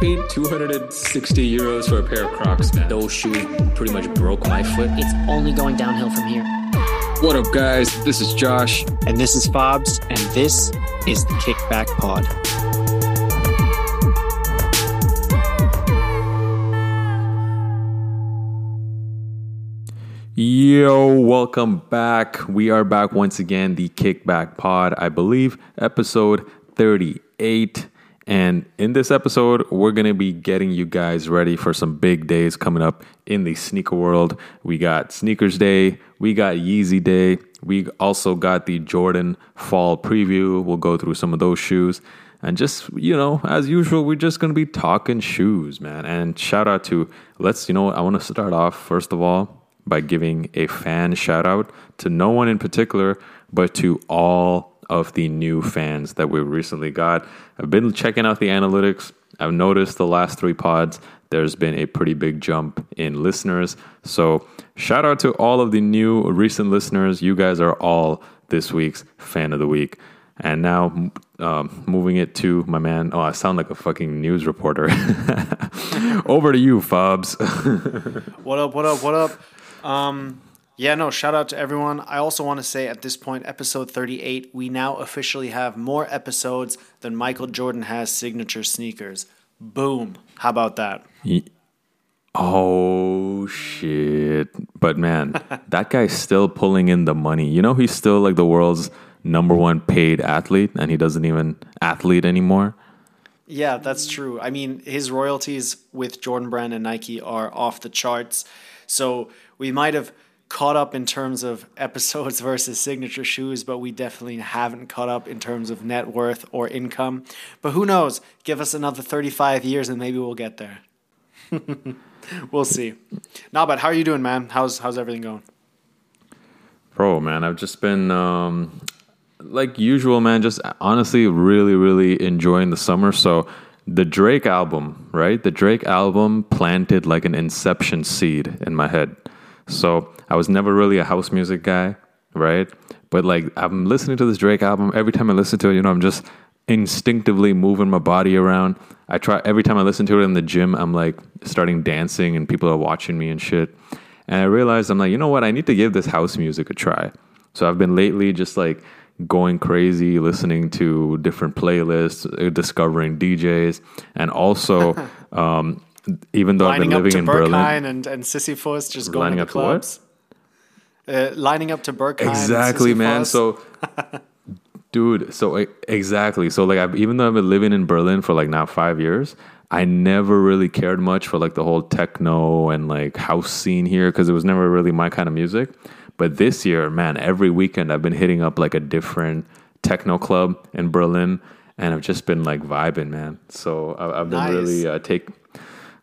paid €260 for a pair of Crocs, man. Those shoes pretty much broke my foot. It's only going downhill from here. What up, guys? This is Josh. And this is Fobs. And this is the Kickback Pod. Yo, welcome back. We are back once again, the Kickback Pod, I believe, episode 38. And in this episode, we're going to be getting you guys ready for some big days coming up in the sneaker world. We got Sneakers Day. We got Yeezy Day. We also got the Jordan fall preview. We'll go through some of those shoes. And just, you know, as usual, we're just going to be talking shoes, man. And shout out to, I want to start off, first of all, by giving a fan shout out to no one in particular, but to all of the new fans that we recently got. I've been checking out the analytics. I've noticed the last three pods, there's been a pretty big jump in listeners. So shout out to all of the new recent listeners. You guys are all this week's fan of the week. And now moving it to my man. Oh, I sound like a fucking news reporter. Over to you, Fobs. What up? Shout out to everyone. I also want to say at this point, episode 38, we now officially have more episodes than Michael Jordan has signature sneakers. Boom. How about that? Oh, shit. But man, that guy's still pulling in the money. You know, he's still like the world's number one paid athlete, and he doesn't even athlete anymore. Yeah, that's true. I mean, his royalties with Jordan Brand and Nike are off the charts. So we might have caught up in terms of episodes versus signature shoes, but we definitely haven't caught up in terms of net worth or income. But who knows? Give us another 35 years and maybe we'll get there. We'll see. Nah, but how are you doing, man? How's everything going? Bro, man, I've just been, like usual, man, just honestly really, really enjoying the summer. So the Drake album, right? The Drake album planted like an inception seed in my head. So I was never really a house music guy, right? But like I'm listening to this Drake album. Every time I listen to it, you know, I'm just instinctively moving my body around. I try every time I listen to it in the gym, I'm like starting dancing and people are watching me and shit. And I realized I'm like, you know what? I need to give this house music a try. So I've been lately just like going crazy, listening to different playlists, discovering DJs, and also even though lining I've been living in Berlin, and Sisyphos, just going to the clubs, lining up to Berghain. Exactly, man. So, dude. So exactly. So like, even though I've been living in Berlin for like now 5 years, I never really cared much for like the whole techno and like house scene here because it was never really my kind of music. But this year, man, every weekend I've been hitting up like a different techno club in Berlin, and I've just been like vibing, man. So I've been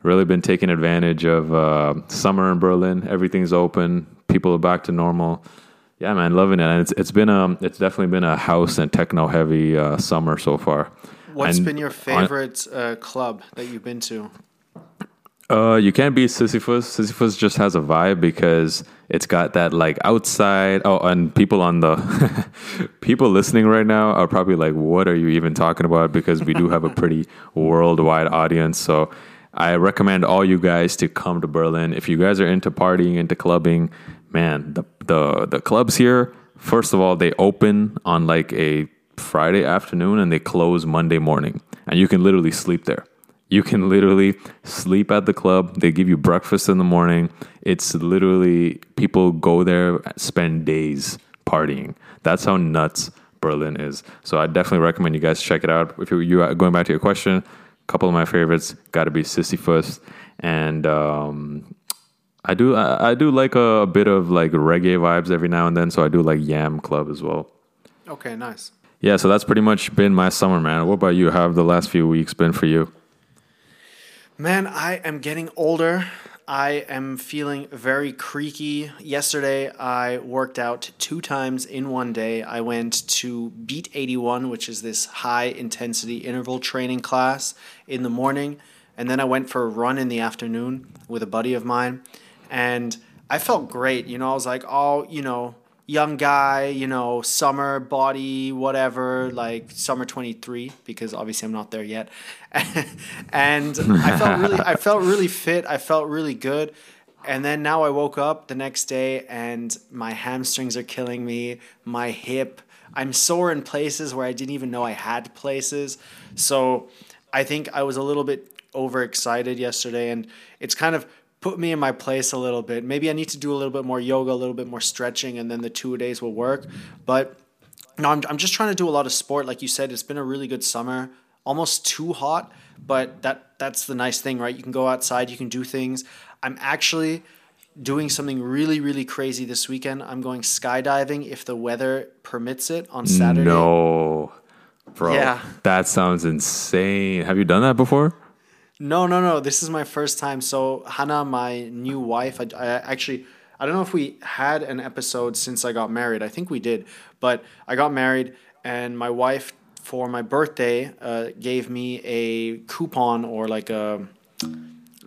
really been taking advantage of summer in Berlin. Everything's open, people are back to normal. Yeah, man, loving it. And it's definitely been a house and techno heavy summer so far. What's been your favorite club that you've been to? You can't beat Sisyphos. Sisyphos just has a vibe because it's got that like outside. Oh, and people on the people listening right now are probably like, what are you even talking about? Because we do have a pretty worldwide audience. So I recommend all you guys to come to Berlin. If you guys are into partying, into clubbing, man, the clubs here, first of all, they open on like a Friday afternoon and they close Monday morning, and you can literally sleep there. You can literally sleep at the club. They give you breakfast in the morning. It's literally people go there, spend days partying. That's how nuts Berlin is. So I definitely recommend you guys check it out. If you going back to your question, a couple of my favorites got to be Sisyphos, and I do like a bit of like reggae vibes every now and then. So I do like Yam Club as well. Okay, nice. Yeah, so that's pretty much been my summer, man. What about you? How have the last few weeks been for you? Man, I am getting older. I am feeling very creaky. Yesterday, I worked out 2 times in one day. I went to Beat 81, which is this high-intensity interval training class in the morning. And then I went for a run in the afternoon with a buddy of mine. And I felt great. You know, I was like, oh, you know, young guy, you know, summer body, whatever, like summer 23, because obviously I'm not there yet. And I felt really fit. I felt really good. And then now I woke up the next day and my hamstrings are killing me. My hip, I'm sore in places where I didn't even know I had places. So I think I was a little bit overexcited yesterday, and it's kind of put me in my place a little bit. Maybe I need to do a little bit more yoga, a little bit more stretching, and then the 2 days will work. But no, I'm just trying to do a lot of sport. Like you said, it's been a really good summer, almost too hot, but that's the nice thing, right? You can go outside, you can do things. I'm actually doing something really, really crazy this weekend. I'm going skydiving if the weather permits it on Saturday. No, bro. Yeah. That sounds insane. Have you done that before? No. This is my first time. So Hannah, my new wife, I don't know if we had an episode since I got married. I think we did, but I got married and my wife for my birthday gave me a coupon or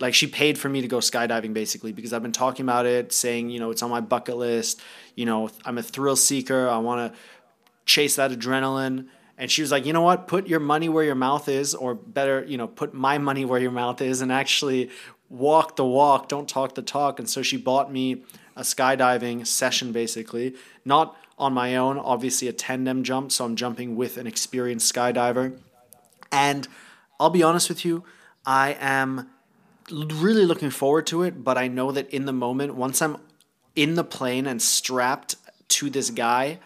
like she paid for me to go skydiving basically, because I've been talking about it, saying, you know, it's on my bucket list. You know, I'm a thrill seeker. I want to chase that adrenaline. And she was like, you know what, put your money where your mouth is, or better, you know, put my money where your mouth is and actually walk the walk. Don't talk the talk. And so she bought me a skydiving session basically, not on my own, obviously a tandem jump. So I'm jumping with an experienced skydiver. And I'll be honest with you, I am really looking forward to it, but I know that in the moment, once I'm in the plane and strapped to this guy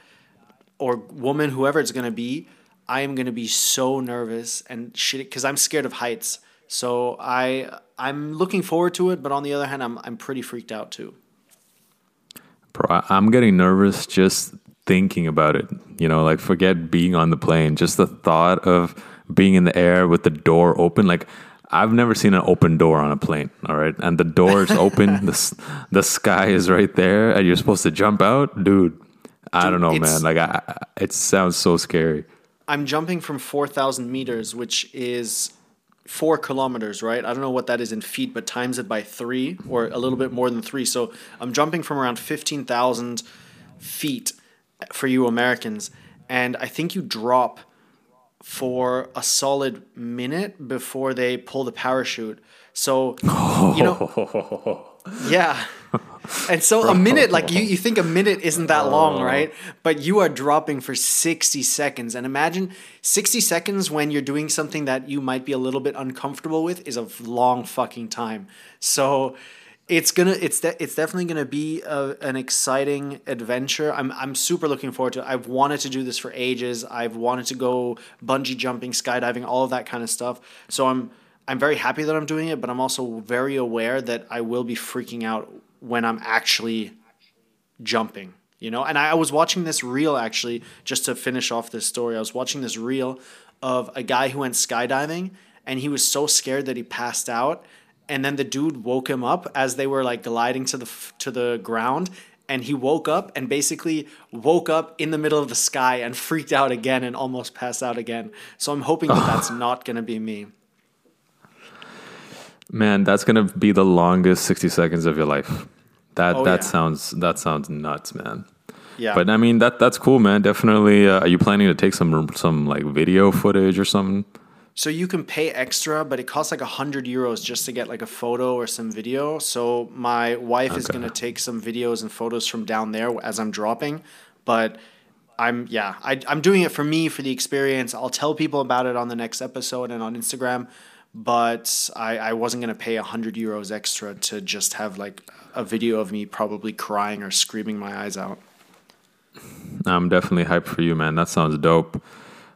or woman, whoever it's going to be, I am going to be so nervous and shit, because I'm scared of heights. So I'm looking forward to it, but on the other hand, I'm pretty freaked out too. Bro, I'm getting nervous just thinking about it. You know, like forget being on the plane, just the thought of being in the air with the door open. Like, I've never seen an open door on a plane, all right? And the door is open, the sky is right there, and you're supposed to jump out? Dude, I don't know, man. Like, it sounds so scary. I'm jumping from 4,000 meters, which is 4 kilometers, right? I don't know what that is in feet, but times it by 3 or a little bit more than 3. So I'm jumping from around 15,000 feet for you Americans, and I think you drop for a solid minute before they pull the parachute. So, you know, yeah. And so a minute, like you think a minute isn't that long, right? But you are dropping for 60 seconds. And imagine 60 seconds when you're doing something that you might be a little bit uncomfortable with is a long fucking time. So it's definitely gonna be an exciting adventure. I'm super looking forward to it. I've wanted to do this for ages. I've wanted to go bungee jumping, skydiving, all of that kind of stuff. So I'm very happy that I'm doing it, but I'm also very aware that I will be freaking out when I'm actually jumping, you know? And I was watching this reel actually, just to finish off this story. I was watching this reel of a guy who went skydiving and he was so scared that he passed out. And then the dude woke him up as they were like gliding to the ground, and he woke up and basically woke up in the middle of the sky and freaked out again and almost passed out again. So I'm hoping that that's not going to be me. Man, that's going to be the longest 60 seconds of your life. That sounds nuts, man. Yeah. But I mean, that's cool, man. Definitely. Are you planning to take some like video footage or something? So you can pay extra, but it costs like €100 just to get like a photo or some video. So my wife is going to take some videos and photos from down there as I'm dropping. But I'm doing it for me, for the experience. I'll tell people about it on the next episode and on Instagram. But I wasn't going to pay €100 extra to just have like a video of me probably crying or screaming my eyes out. I'm definitely hyped for you, man. That sounds dope.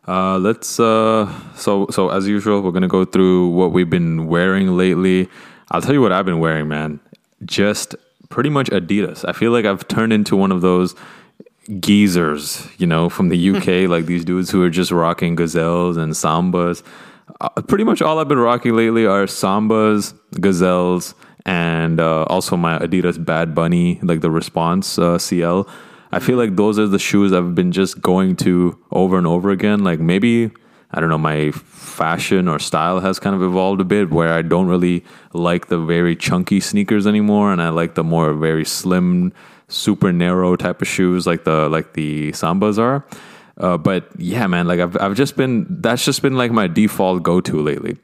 Let's as usual, we're going to go through what we've been wearing lately. I'll tell you what I've been wearing, man. Just pretty much Adidas. I feel like I've turned into one of those geezers, you know, from the UK, like these dudes who are just rocking Gazelles and Sambas. Pretty much all I've been rocking lately are Sambas, Gazelles, and also my Adidas Bad Bunny, like the Response CL. I feel like those are the shoes I've been just going to over and over again. Like maybe, I don't know, my fashion or style has kind of evolved a bit where I don't really like the very chunky sneakers anymore. And I like the more very slim super narrow type of shoes like the Sambas are. But yeah, man, like I've just been, that's just been like my default go-to lately.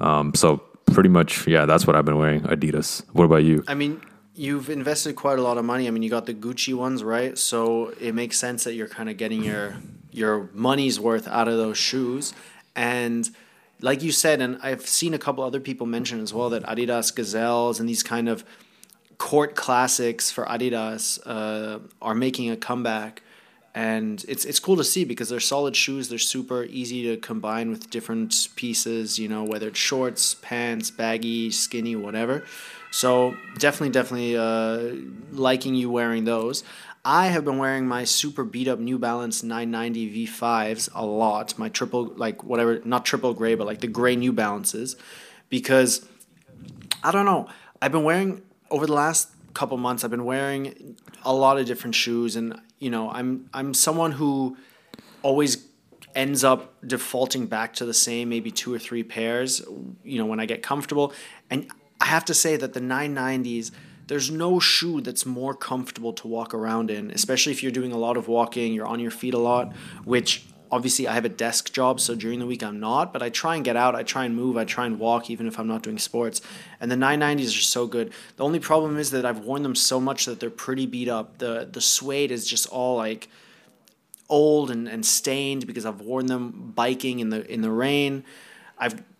So pretty much, yeah, that's what I've been wearing, Adidas. What about you? I mean, you've invested quite a lot of money. I mean, you got the Gucci ones, right? So it makes sense that you're kind of getting your money's worth out of those shoes. And like you said, and I've seen a couple other people mention as well that Adidas Gazelles and these kind of court classics for Adidas are making a comeback. And it's cool to see because they're solid shoes. They're super easy to combine with different pieces, you know, whether it's shorts, pants, baggy, skinny, whatever. So definitely liking you wearing those. I have been wearing my super beat-up New Balance 990 V5s a lot. My triple, like whatever, not triple gray, but like the gray New Balances. Because, I don't know, I've been wearing, over the last couple months, I've been wearing a lot of different shoes. And, you know, I'm someone who always ends up defaulting back to the same, maybe two or three pairs, you know, when I get comfortable. And I have to say that the 990s, there's no shoe that's more comfortable to walk around in, especially if you're doing a lot of walking, you're on your feet a lot, which obviously I have a desk job, so during the week I'm not, but I try and get out, I try and move, I try and walk, even if I'm not doing sports. And the 990s are so good. The only problem is that I've worn them so much that they're pretty beat up. The suede is just all like old and stained because I've worn them biking in the rain.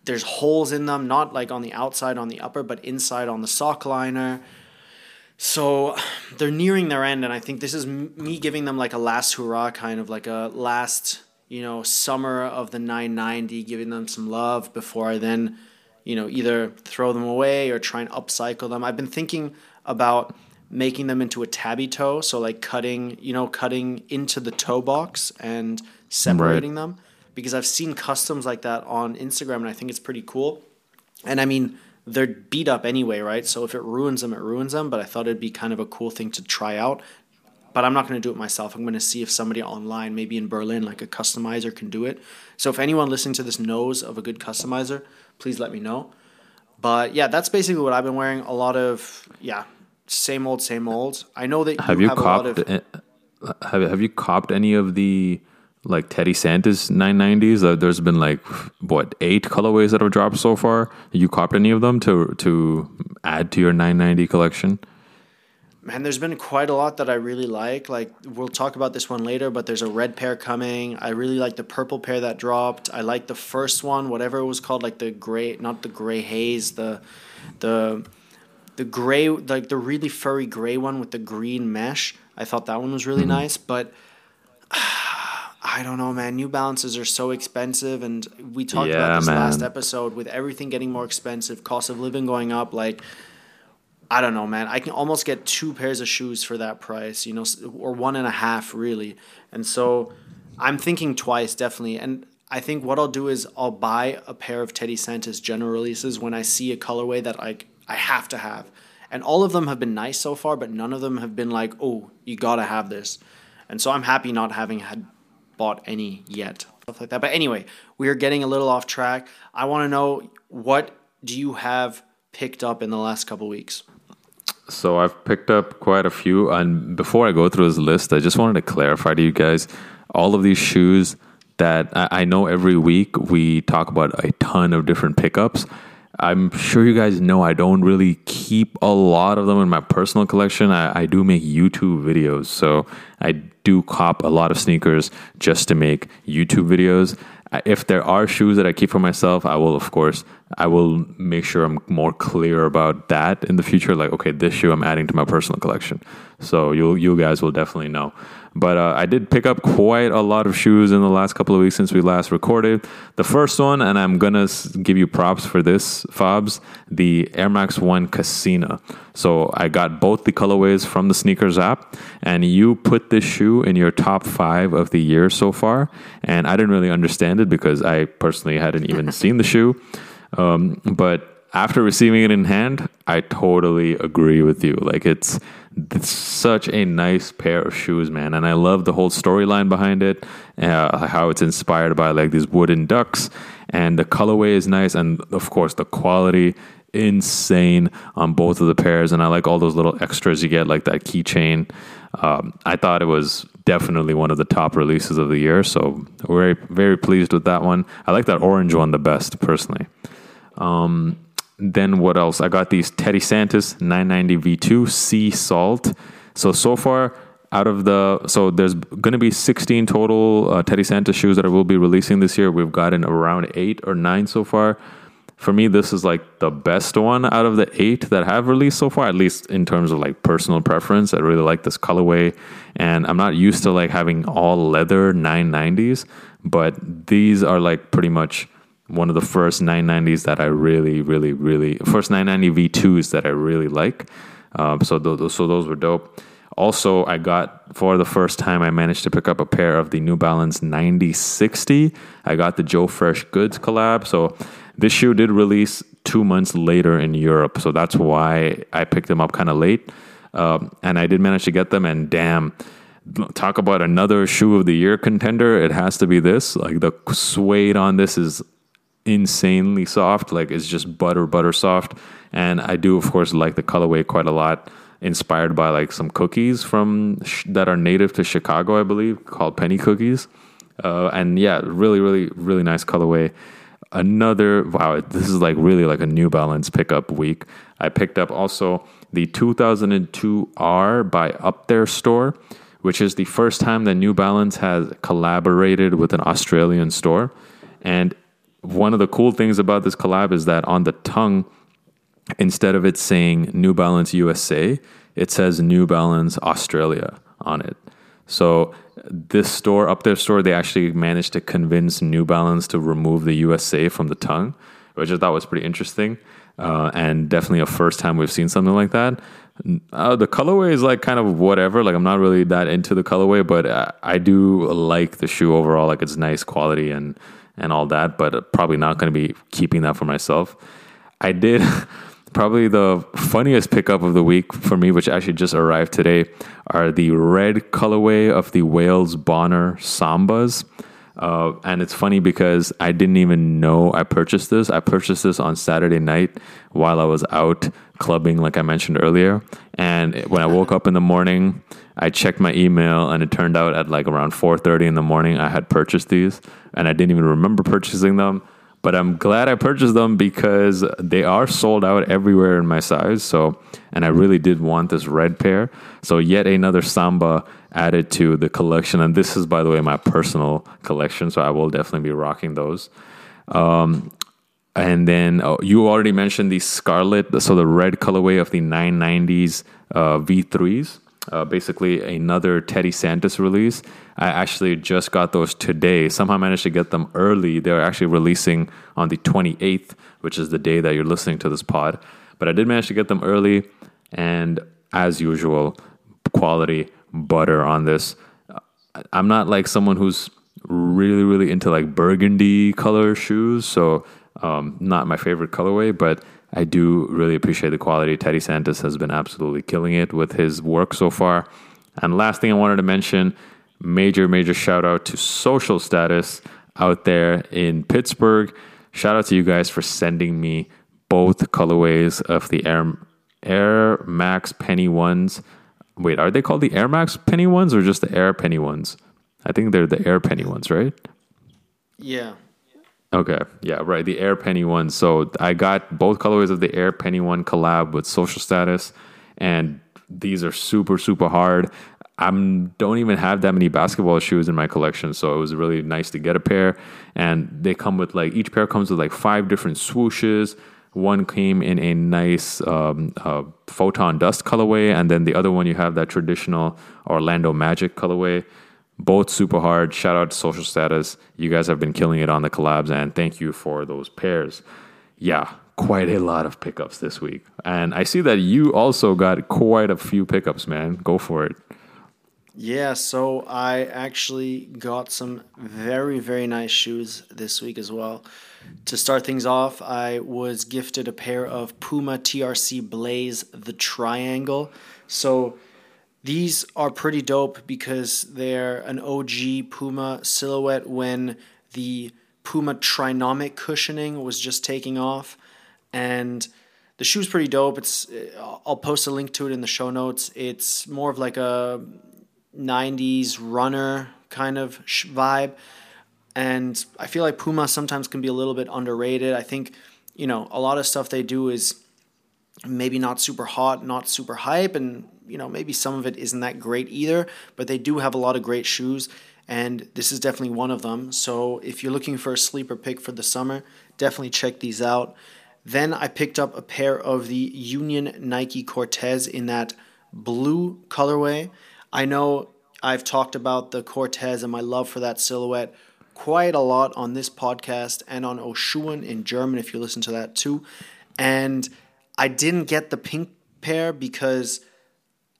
There's holes in them, not like on the outside on the upper, but inside on the sock liner. So they're nearing their end, and I think this is me giving them like a last hurrah, kind of like a last, you know, summer of the 990, giving them some love before I then, you know, either throw them away or try and upcycle them. I've been thinking about making them into a tabby toe, so like cutting into the toe box and separating them, because I've seen customs like that on Instagram, and I think it's pretty cool. And I mean, they're beat up anyway, right? So if it ruins them, it ruins them. But I thought it'd be kind of a cool thing to try out. But I'm not going to do it myself. I'm going to see if somebody online, maybe in Berlin, like a customizer can do it. So if anyone listening to this knows of a good customizer, please let me know. But yeah, that's basically what I've been wearing. A lot of, yeah, same old, same old. I know that you have a lot of... Have you copped any of the... like Teddy Santis 990s, there's been like what 8 colorways that have dropped so far. You copped any of them to add to your 990 collection? Man, there's been quite a lot that I really like. Like we'll talk about this one later, but there's a red pair coming. I really like the purple pair that dropped. I like the first one, whatever it was called, like the gray, not the gray haze, the gray, like the really furry gray one with the green mesh. I thought that one was really nice, but. I don't know, man. New Balances are so expensive, and we talked about this last episode with everything getting more expensive, cost of living going up. Like, I don't know, man. I can almost get 2 pairs of shoes for that price, you know, or 1.5 really. And so I'm thinking twice, definitely. And I think what I'll do is I'll buy a pair of Teddy Santis general releases when I see a colorway that I have to have. And all of them have been nice so far, but none of them have been like, oh, you got to have this. And so I'm happy not having had bought any yet, stuff like that. But anyway, we are getting a little off track. I want to know, what do you have picked up in the last couple of weeks? So I've picked up quite a few, and before I go through this list, I just wanted to clarify to you guys all of these shoes that I know every week we talk about a ton of different pickups. I'm sure you guys know I don't really keep a lot of them in my personal collection. I do make YouTube videos, so I do cop a lot of sneakers just to make YouTube videos. If there are shoes that I keep for myself, I will make sure I'm more clear about that in the future. Like, okay, this shoe I'm adding to my personal collection. So you guys will definitely know. But I did pick up quite a lot of shoes in the last couple of weeks since we last recorded. The first one, and I'm going to give you props for this, Fobs, the Air Max 1 Casino. So I got both the colorways from the Sneakers app, and you put this shoe in your top 5 of the year so far. And I didn't really understand it because I personally hadn't even seen the shoe. But after receiving it in hand, I totally agree with you. Like, it's such a nice pair of shoes, man. And I love the whole storyline behind it, how it's inspired by like these wooden ducks. And the colorway is nice. And of course, the quality insane on both of the pairs, and I like all those little extras you get, like that keychain. I thought it was definitely one of the top releases of the year, so very, very pleased with that one. I like that orange one the best, personally. Then what else? I got these Teddy Santis 990 V2 Sea Salt. So far, out of the... So there's going to be 16 total Teddy Santis shoes that I will be releasing this year. We've gotten around 8 or 9 so far. For me, this is like the best one out of the 8 that I have released so far, at least in terms of like personal preference. I really like this colorway, and I'm not used to like having all leather 990s, but these are like pretty much... one of the first 990s that I really first 990 V2s that I really like. So those were dope. Also, I got, for the first time, I managed to pick up a pair of the New Balance 9060. I got the Joe Fresh Goods collab. So this shoe did release 2 months later in Europe, so that's why I picked them up kind of late. And I did manage to get them, and damn, talk about another shoe of the year contender. It has to be this. Like, the suede on this is insanely soft. Like, it's just butter soft, and I do of course like the colorway quite a lot, inspired by like some cookies from that are native to Chicago, I believe, called penny cookies. And yeah, really nice colorway. Another, wow, this is like really like a New Balance pickup week. I picked up also the 2002 R by Up There store, which is the first time that New Balance has collaborated with an Australian store. And one of the cool things about this collab is that on the tongue, instead of it saying New Balance USA, it says New Balance Australia on it. So this store, Up There store, they actually managed to convince New Balance to remove the USA from the tongue, which I thought was pretty interesting. And definitely a first time we've seen something like that. The colorway is like kind of whatever. Like, I'm not really that into the colorway, but I do like the shoe overall. Like, it's nice quality and all that, but probably not going to be keeping that for myself. I did probably the funniest pickup of the week for me, which actually just arrived today, are the red colorway of the Wales Bonner Sambas. And it's funny because I didn't even know I purchased this. I purchased this on Saturday night while I was out clubbing, like I mentioned earlier. And when I woke up in the morning, I checked my email, and it turned out at like around 4:30 in the morning, I had purchased these, and I didn't even remember purchasing them. But I'm glad I purchased them because they are sold out everywhere in my size. So, and I really did want this red pair. So yet another Samba added to the collection. And this is, by the way, my personal collection, so I will definitely be rocking those. And then you already mentioned the scarlet, so the red colorway of the 990s V3s. Basically another Teddy Santis release. I actually just got those today. Somehow managed to get them early. They're actually releasing on the 28th, which is the day that you're listening to this pod. But I did manage to get them early. And as usual, quality butter on this. I'm not like someone who's really into like burgundy color shoes. So not my favorite colorway, but I do really appreciate the quality. Teddy Santis has been absolutely killing it with his work so far. And last thing I wanted to mention, major shout out to Social Status out there in Pittsburgh. Shout out to you guys for sending me both colorways of the Air Max Penny ones. Wait, are they called the Air Max Penny ones or just the Air Penny ones? I think they're the Air Penny ones, right? Yeah. Okay, yeah, right, the Air Penny one. So I got both colorways of the Air Penny one collab with Social Status, and these are super hard. I don't even have that many basketball shoes in my collection, so it was really nice to get a pair. And they come with like, each pair comes with like 5 different swooshes. One came in a nice Photon Dust colorway, and then the other one you have that traditional Orlando Magic colorway. Both super hard. Shout out to Social Status. You guys have been killing it on the collabs, and thank you for those pairs. Yeah, quite a lot of pickups this week. And I see that you also got quite a few pickups, man. Go for it. Yeah, so I actually got some very nice shoes this week as well. To start things off, I was gifted a pair of Puma TRC Blaze The Triangle. So these are pretty dope because they're an OG Puma silhouette when the Puma trinomic cushioning was just taking off. And The shoe's pretty dope. I'll post a link to it in the show notes. It's more of like a 90s runner kind of vibe. And I feel like Puma sometimes can be a little bit underrated. I think, you know, a lot of stuff they do is maybe not super hot, not super hype, and, you know, maybe some of it isn't that great either, but they do have a lot of great shoes, and this is definitely one of them. So if you're looking for a sleeper pick for the summer, definitely check these out. Then I picked up a pair of the Union Nike Cortez in that blue colorway. I know I've talked about the Cortez and my love for that silhouette quite a lot on this podcast and on Oshuan in German, if you listen to that too. And I didn't get the pink pair because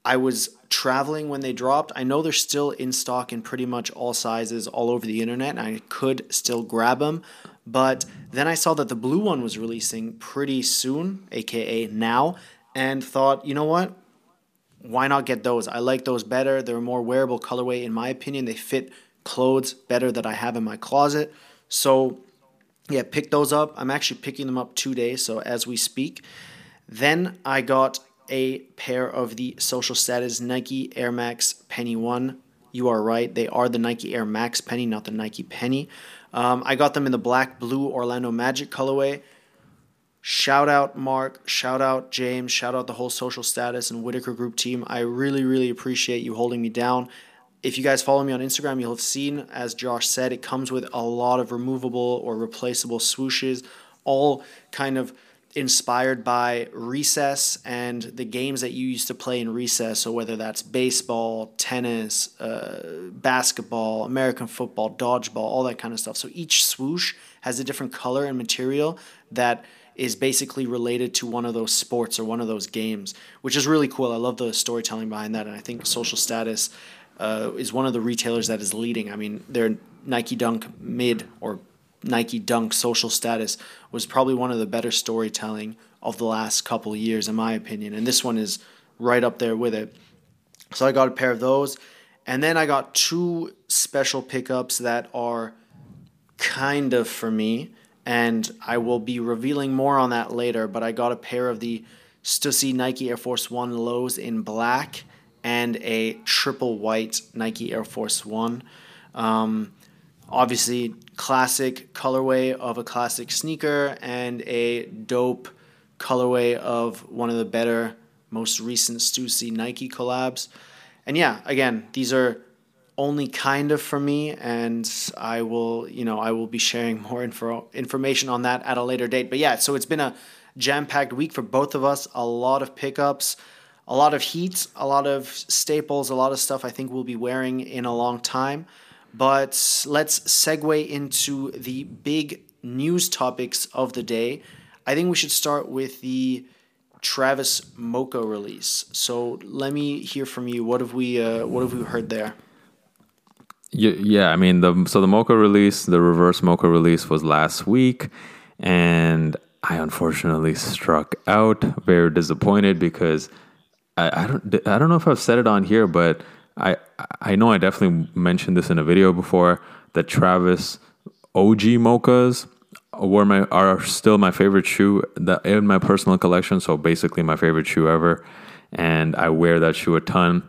I was traveling when they dropped. I know they're still in stock in pretty much all sizes all over the internet, and I could still grab them. But then I saw that the blue one was releasing pretty soon, aka now, and thought, you know what? Why not get those? I like those better. They're a more wearable colorway, in my opinion. They fit clothes better that I have in my closet. So yeah, pick those up. I'm actually picking them up today, so as we speak. Then I got a pair of the Social Status Nike Air Max Penny 1. You are right. They are the Nike Air Max Penny, not the Nike Penny. I got them in the black, blue Orlando Magic colorway. Shout out Mark. Shout out James. Shout out the whole Social Status and Whitaker Group team. I really, really appreciate you holding me down. If you guys follow me on Instagram, you'll have seen, as Josh said, it comes with a lot of removable or replaceable swooshes, all kind of inspired by recess and the games that you used to play in recess. So whether that's baseball, tennis, basketball, American football, dodgeball, all that kind of stuff. So each swoosh has a different color and material that is basically related to one of those sports or one of those games, which is really cool. I love the storytelling behind that, and I think Social Status is one of the retailers that is leading. I mean, their Nike Dunk Mid or Nike Dunk Social Status was probably one of the better storytelling of the last couple years, in my opinion. And this one is right up there with it. So I got a pair of those. And then I got two special pickups that are kind of for me, and I will be revealing more on that later. But I got a pair of the Stussy Nike Air Force One lows in black and a triple white Nike Air Force One. Obviously, classic colorway of a classic sneaker and a dope colorway of one of the better, most recent Stussy Nike collabs. And yeah, again, these are only kind of for me, and I will be sharing more information on that at a later date. But yeah, so it's been a jam-packed week for both of us. A lot of pickups, a lot of heat, a lot of staples, a lot of stuff I think we'll be wearing in a long time. But let's segue into the big news topics of the day. I think we should start with the Travis Mocha release. So let me hear from you. What have we heard there? Yeah, I mean, the Mocha release, the reverse Mocha release was last week, and I unfortunately struck out. Very disappointed because I don't know if I've said it on here, but I know I definitely mentioned this in a video before, that Travis OG Mochas are still my favorite shoe in my personal collection, so basically my favorite shoe ever, and I wear that shoe a ton.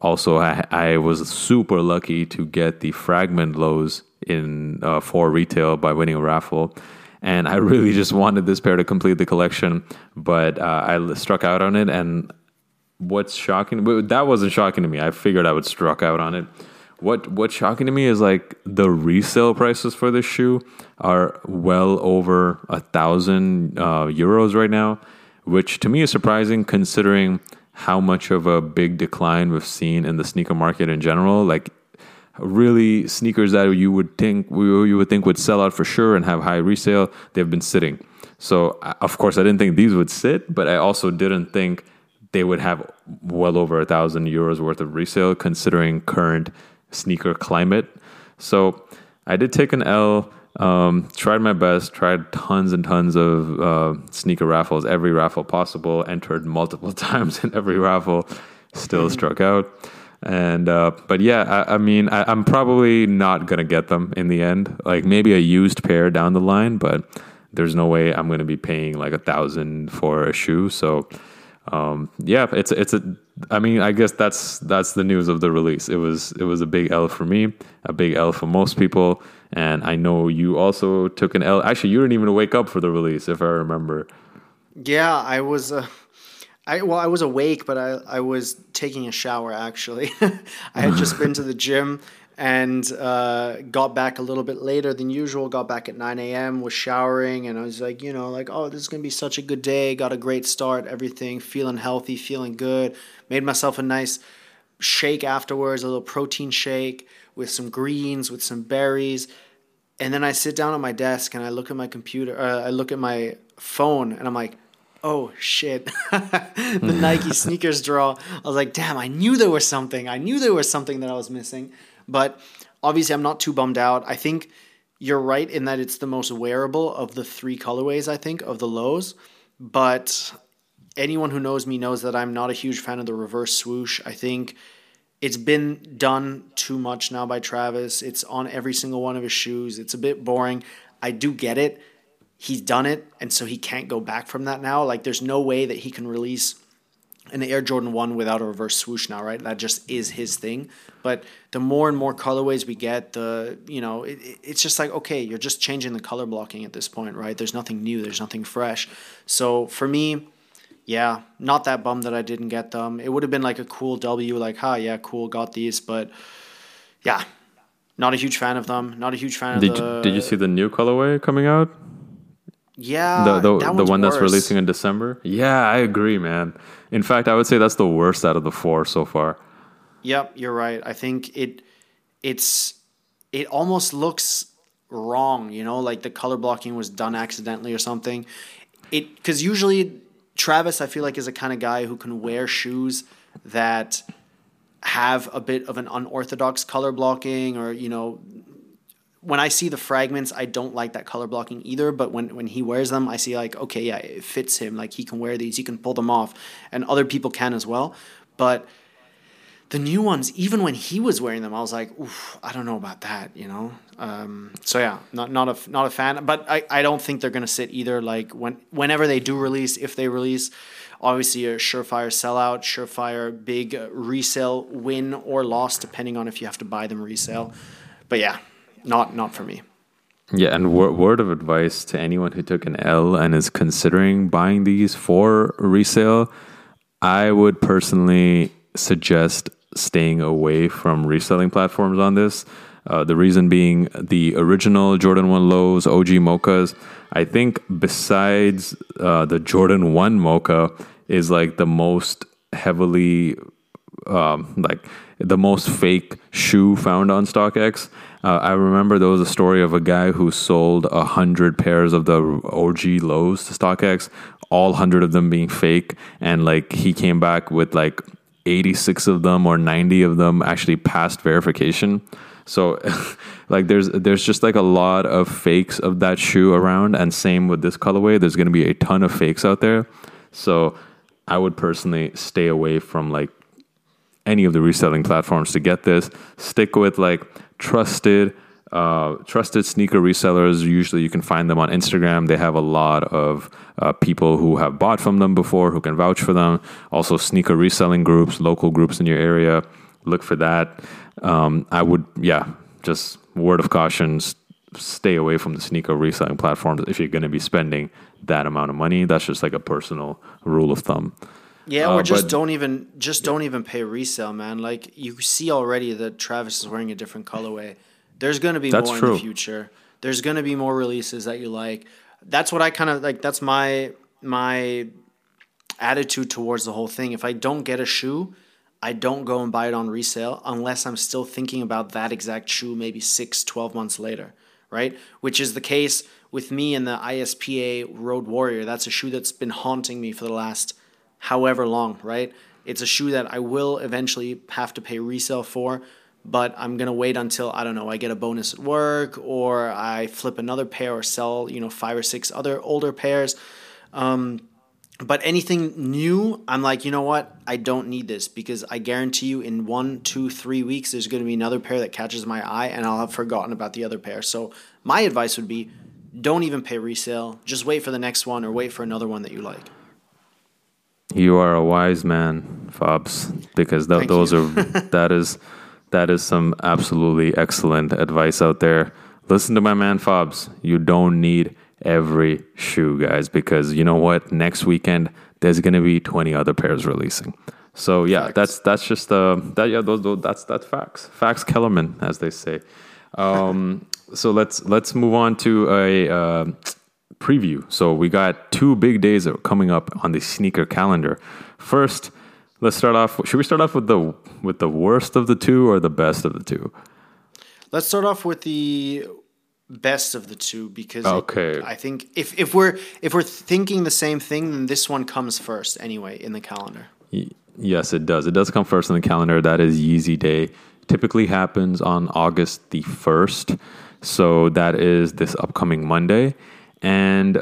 Also, I was super lucky to get the Fragment lows in for retail by winning a raffle, and I really just wanted this pair to complete the collection, but I struck out on it. And what's shocking, that wasn't shocking to me, I figured I would struck out on it. What's shocking to me is like the resale prices for this shoe are well over 1,000 euros right now, which to me is surprising considering how much of a big decline we've seen in the sneaker market in general. Like, really, sneakers that you would think would sell out for sure and have high resale, they've been sitting. So of course I didn't think these would sit, but I also didn't think they would have well over 1,000 euros worth of resale considering current sneaker climate. So I did take an L, tried my best, tried tons and tons of sneaker raffles, every raffle possible, entered multiple times in every raffle, still struck out. And but yeah, I'm probably not going to get them in the end. Like maybe a used pair down the line, but there's no way I'm going to be paying like $1,000 for a shoe. So yeah, I mean, I guess that's the news of the release. It was a big L for me, a big L for most people. And I know you also took an L. Actually, you didn't even wake up for the release, if I remember. Yeah, I was, I was awake, but I was taking a shower, actually. I had just been to the gym and got back a little bit later than usual, got back at 9 a.m., was showering, and I was like, oh, this is going to be such a good day, got a great start, everything, feeling healthy, feeling good. Made myself a nice shake afterwards, a little protein shake with some greens, with some berries. And then I sit down at my desk and I look at my computer, I look at my phone, and I'm like, oh shit, the Nike sneakers draw. I was like, damn, I knew there was something that I was missing. But obviously I'm not too bummed out. I think you're right in that it's the most wearable of the three colorways, I think, of the lows. But anyone who knows me knows that I'm not a huge fan of the reverse swoosh. I think it's been done too much now by Travis. It's on every single one of his shoes. It's a bit boring. I do get it. He's done it, and so he can't go back from that now. Like, there's no way that he can release an Air Jordan 1 without a reverse swoosh now, right? That just is his thing. But the more and more colorways we get, it's just like, okay, you're just changing the color blocking at this point, right? There's nothing new. There's nothing fresh. So for me, yeah, not that bummed that I didn't get them. It would have been like a cool W, like, ha, yeah, cool, got these. But yeah, not a huge fan of them. Not a huge fan of the... Did you see the new colorway coming out? Yeah, the one that's releasing in December. Yeah, I agree, man. In fact, I would say that's the worst out of the four so far. Yep, you're right. I think it almost looks wrong, like the color blocking was done accidentally or something. Because usually Travis, I feel like, is a kind of guy who can wear shoes that have a bit of an unorthodox color blocking, or when I see the fragments, I don't like that color blocking either. But when he wears them, I see like, okay, yeah, it fits him. Like, he can wear these, he can pull them off, and other people can as well. But the new ones, even when he was wearing them, I was like, oof, I don't know about that, So yeah, not a fan. But I don't think they're gonna sit either. Like, whenever they do release, if they release, obviously a surefire sellout, surefire big resale win or loss, depending on if you have to buy them resale. But yeah. Not for me. Yeah, and word of advice to anyone who took an L and is considering buying these for resale, I would personally suggest staying away from reselling platforms on this. The reason being, the original Jordan 1 lows, OG mochas, I think besides the Jordan 1 mocha is like the most heavily... like the most fake shoe found on StockX. I remember there was a story of a guy who sold 100 pairs of the OG lows to StockX, all 100 of them being fake, and like he came back with like 86 of them or 90 of them actually passed verification. So like there's just like a lot of fakes of that shoe around, and same with this colorway, there's going to be a ton of fakes out there. So I would personally stay away from like any of the reselling platforms to get this. Stick with like trusted sneaker resellers. Usually you can find them on Instagram. They have a lot of people who have bought from them before who can vouch for them. Also sneaker reselling groups, local groups in your area. Look for that. Just word of caution, stay away from the sneaker reselling platforms if you're going to be spending that amount of money. That's just like a personal rule of thumb. Yeah, or don't even pay resale, man. Like, you see already that Travis is wearing a different colorway. There's going to be more in the future. There's going to be more releases that you like. That's what I kind of like. That's my attitude towards the whole thing. If I don't get a shoe, I don't go and buy it on resale unless I'm still thinking about that exact shoe maybe 6, 12 months later, right? Which is the case with me and the ISPA Road Warrior. That's a shoe that's been haunting me for the last however long, right? It's a shoe that I will eventually have to pay resale for, but I'm going to wait until, I don't know, I get a bonus at work, or I flip another pair or sell, 5 or 6 other older pairs. But anything new, I'm like, you know what? I don't need this, because I guarantee you in 1, 2, 3 weeks, there's going to be another pair that catches my eye and I'll have forgotten about the other pair. So my advice would be Don't even pay resale. Just wait for the next one or wait for another one that you like. You are a wise man, Fabs, because those are that is some absolutely excellent advice out there. Listen to my man Fabs. You don't need every shoe, guys, because you know what? Next weekend there's gonna be 20 other pairs releasing. So yeah, facts. that's facts. Facts, Kellerman, as they say. So let's move on to a preview. So we got two big days that are coming up on the sneaker calendar. First, let's start off. Should we start off with the worst of the two or the best of the two? Let's start off with the best of the two, because I think if we're thinking the same thing, then this one comes first anyway in the calendar. Yes, it does. It does come first in the calendar. That is Yeezy Day. Typically happens on August the 1st. So that is this upcoming Monday. And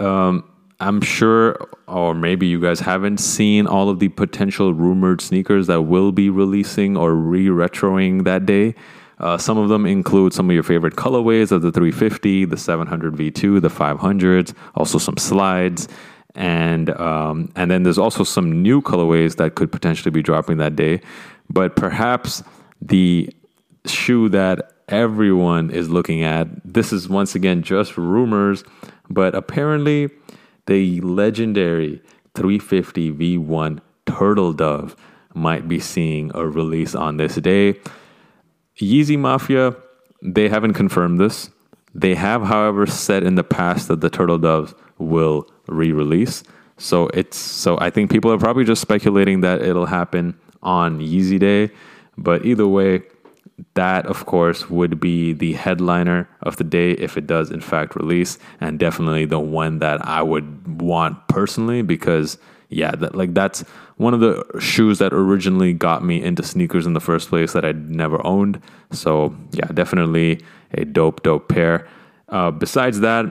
I'm sure, or maybe you guys haven't seen all of the potential rumored sneakers that will be releasing or re-retroing that day. Some of them include some of your favorite colorways of the 350, the 700 V2, the 500s, also some slides. And then there's also some new colorways that could potentially be dropping that day. But perhaps the shoe that everyone is looking at, this is once again just rumors, but apparently the legendary 350 V1 Turtle Dove might be seeing a release on this day. Yeezy Mafia, they haven't confirmed this. They have, however, said in the past that the Turtle Doves will re-release. So I think people are probably just speculating that it'll happen on Yeezy Day. But either way, that, of course, would be the headliner of the day if it does, in fact, release. And definitely the one that I would want personally because, yeah, that's one of the shoes that originally got me into sneakers in the first place that I never owned. So, yeah, definitely a dope pair. Besides that,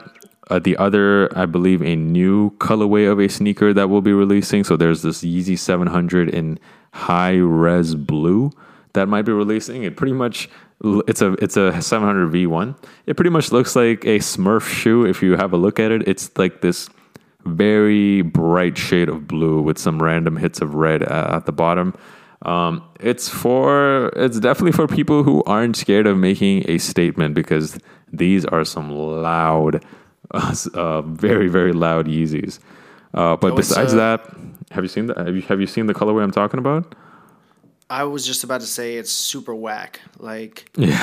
the other, I believe, a new colorway of a sneaker that we'll be releasing. So there's this Yeezy 700 in high-res blue that might be releasing. It pretty much, it's a 700 V1. It pretty much looks like a Smurf shoe if you have a look at it. It's like this very bright shade of blue with some random hits of red at the bottom. It's definitely for people who aren't scared of making a statement, because these are some loud, very, very loud Yeezys. But besides that, have you seen the colorway I'm talking about? I was just about to say it's super whack. Like, yeah.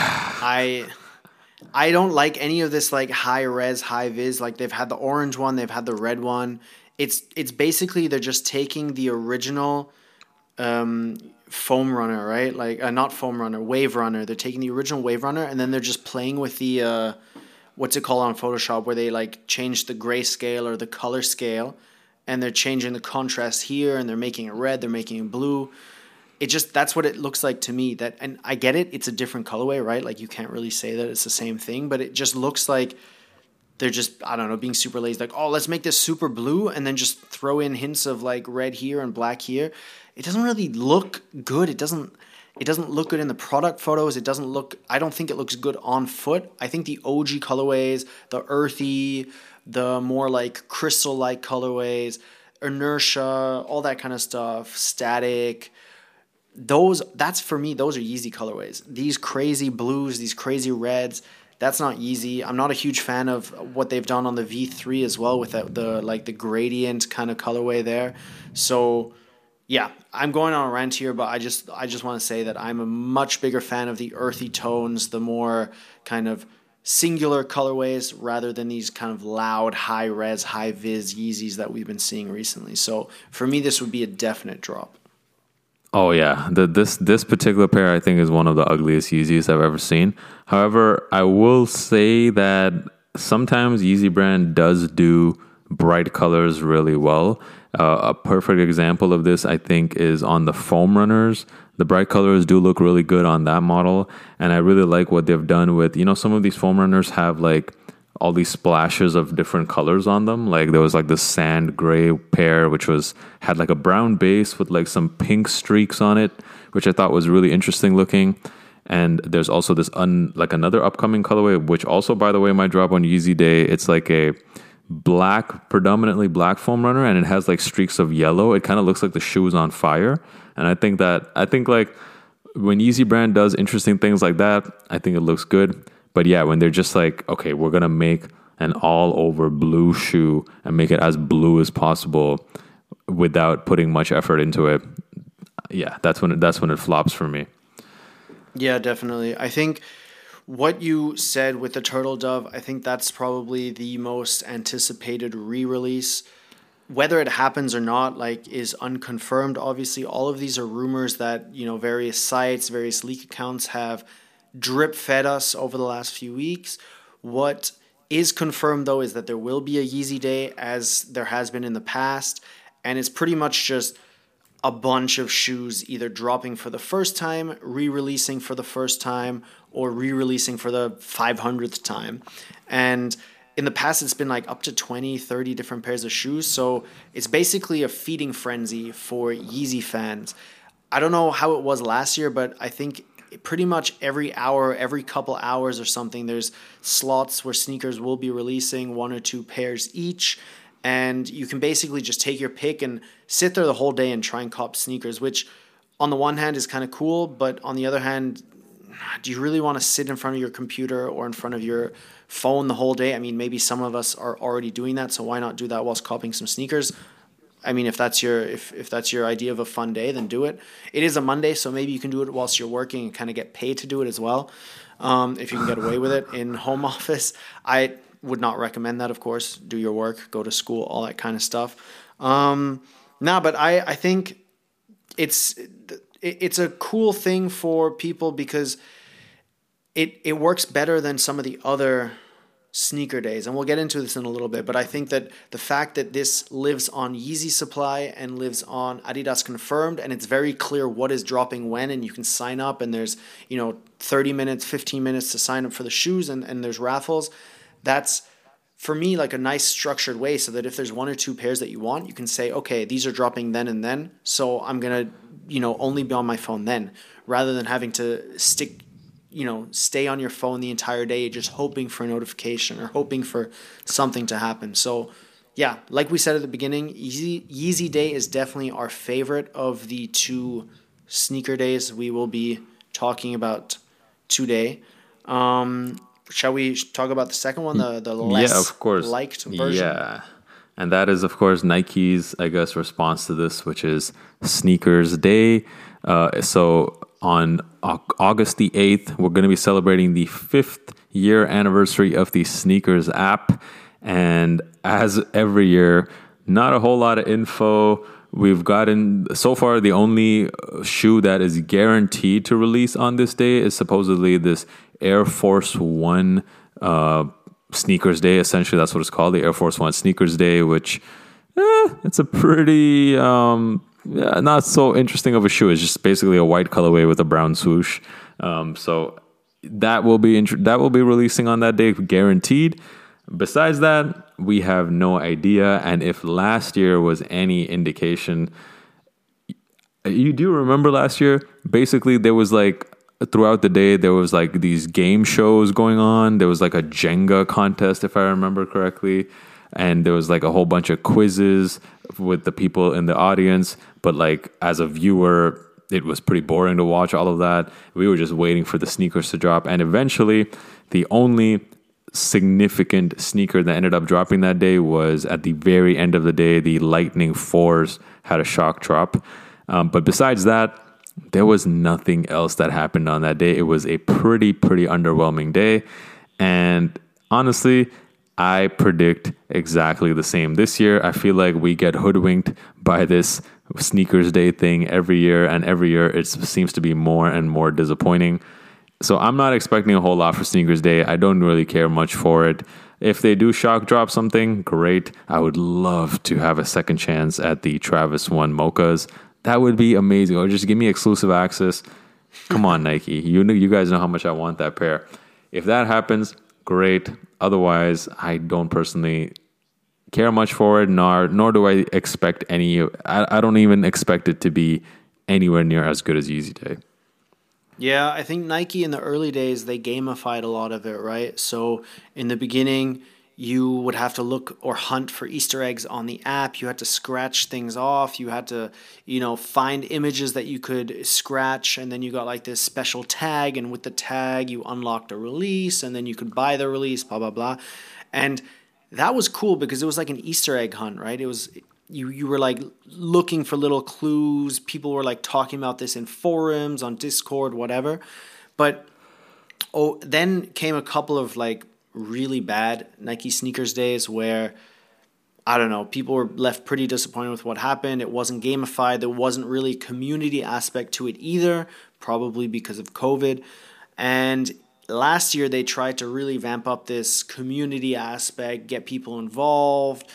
I don't like any of this like high res, high vis. Like they've had the orange one, they've had the red one. It's basically they're just taking the original Foam Runner, right? Like not Foam Runner, Wave Runner. They're taking the original Wave Runner and then they're just playing with the what's it called on Photoshop, where they like change the grayscale or the color scale, and they're changing the contrast here, and they're making it red, they're making it blue. It just, that's what it looks like to me. That, and I get it, it's a different colorway, right? Like you can't really say that it's the same thing, but it just looks like they're just, I don't know, being super lazy. Like, oh, let's make this super blue and then just throw in hints of like red here and black here. It doesn't really look good. It doesn't look good in the product photos. It doesn't look, I don't think it looks good on foot. I think the OG colorways, the earthy, the more like crystal-like colorways, inertia, all that kind of stuff, static, that's for me, those are Yeezy colorways. These crazy blues, these crazy reds, that's not Yeezy. I'm not a huge fan of what they've done on the V3 as well with the gradient kind of colorway there. So yeah, I'm going on a rant here, but I just want to say that I'm a much bigger fan of the earthy tones, the more kind of singular colorways rather than these kind of loud, high-res, high-vis Yeezys that we've been seeing recently. So for me, this would be a definite drop. Oh, yeah. This particular pair, I think, is one of the ugliest Yeezys I've ever seen. However, I will say that sometimes Yeezy Brand does do bright colors really well. A perfect example of this, I think, is on the Foam Runners. The bright colors do look really good on that model, and I really like what they've done with, you know, some of these Foam Runners have like all these splashes of different colors on them. Like there was like the sand gray pair, which had like a brown base with like some pink streaks on it, which I thought was really interesting looking. And there's also this another upcoming colorway, which also, by the way, might drop on Yeezy Day. It's like a predominantly black foam runner, and it has like streaks of yellow. It kind of looks like the shoe is on fire. And I think like when Yeezy Brand does interesting things like that, I think it looks good. But yeah, when they're just like, okay, we're going to make an all over blue shoe and make it as blue as possible without putting much effort into it. Yeah, that's when it flops for me. Yeah, definitely. I think what you said with the Turtle Dove, I think that's probably the most anticipated re-release. Whether it happens or not, like, is unconfirmed. Obviously, all of these are rumors that, you know, various sites, various leak accounts have drip fed us over the last few weeks. What is confirmed, though, is that there will be a Yeezy Day, as there has been in the past. And it's pretty much just a bunch of shoes either dropping for the first time, re-releasing for the first time, or re-releasing for the 500th time. And in the past, it's been like up to 20, 30 different pairs of shoes. So it's basically a feeding frenzy for Yeezy fans. I don't know how it was last year, but I think pretty much every hour, every couple hours or something, there's slots where sneakers will be releasing one or two pairs each. And you can basically just take your pick and sit there the whole day and try and cop sneakers, which on the one hand is kind of cool, but on the other hand, do you really want to sit in front of your computer or in front of your phone the whole day? I mean, maybe some of us are already doing that, so why not do that whilst copying some sneakers? I mean, if that's your idea of a fun day, then do it. It is a Monday, so maybe you can do it whilst you're working and kind of get paid to do it as well, if you can get away with it in home office. I would not recommend that, of course. Do your work, go to school, all that kind of stuff. But I think it's a cool thing for people because it works better than some of the other sneaker days. And we'll get into this in a little bit. But I think that the fact that this lives on Yeezy Supply and lives on Adidas Confirmed, and it's very clear what is dropping when, and you can sign up, and there's, you know, 30 minutes, 15 minutes to sign up for the shoes, and there's raffles. That's, for me, like a nice structured way so that if there's one or two pairs that you want, you can say, okay, these are dropping then and then, so I'm going to, you know, only be on my phone then, rather than having to stay on your phone the entire day just hoping for a notification or hoping for something to happen. So, yeah, like we said at the beginning, Yeezy Day is definitely our favorite of the two sneaker days we will be talking about today. Shall we talk about the second one, the less liked version? Yeah, and that is, of course, Nike's, I guess, response to this, which is Sneakers Day. So on August the 8th, we're going to be celebrating the 5th year anniversary of the Sneakers app. And as every year, not a whole lot of info. We've gotten, so far, the only shoe that is guaranteed to release on this day is supposedly this Air Force One Sneakers Day. Essentially, that's what it's called, the Air Force One Sneakers Day, which it's a pretty not so interesting of a shoe. It's just basically a white colorway with a brown swoosh. So that will be releasing on that day, guaranteed. Besides that, we have no idea. And if last year was any indication, you do remember last year? Basically, there was like, throughout the day, there was like these game shows going on. There was like a Jenga contest, if I remember correctly. And there was like a whole bunch of quizzes with the people in the audience. But like as a viewer, it was pretty boring to watch all of that. We were just waiting for the sneakers to drop. And eventually, the only significant sneaker that ended up dropping that day was at the very end of the day, the Lightning 4s had a shock drop. But besides that, there was nothing else that happened on that day. It was a pretty underwhelming day. And honestly, I predict exactly the same this year. I feel like we get hoodwinked by this Sneakers Day thing every year. And every year it seems to be more and more disappointing. So I'm not expecting a whole lot for Sneakers Day. I don't really care much for it. If they do shock drop something, great. I would love to have a second chance at the Travis 1 Mochas. That would be amazing. Or just give me exclusive access. Come on, Nike. You guys know how much I want that pair. If that happens, great. Otherwise, I don't personally care much for it, nor do I expect any. I don't even expect it to be anywhere near as good as Yeezy Day. Yeah, I think Nike in the early days, they gamified a lot of it, right? So in the beginning, you would have to look or hunt for Easter eggs on the app. You had to scratch things off. You had to, you know, find images that you could scratch. And then you got like this special tag. And with the tag, you unlocked a release. And then you could buy the release, blah, blah, blah. And that was cool because it was like an Easter egg hunt, right? It was... You were like looking for little clues. People were like talking about this in forums, on Discord, whatever. But then came a couple of like really bad Nike Sneakers Days where, I don't know, people were left pretty disappointed with what happened. It wasn't gamified. There wasn't really a community aspect to it either, probably because of COVID. And last year they tried to really vamp up this community aspect, get people involved.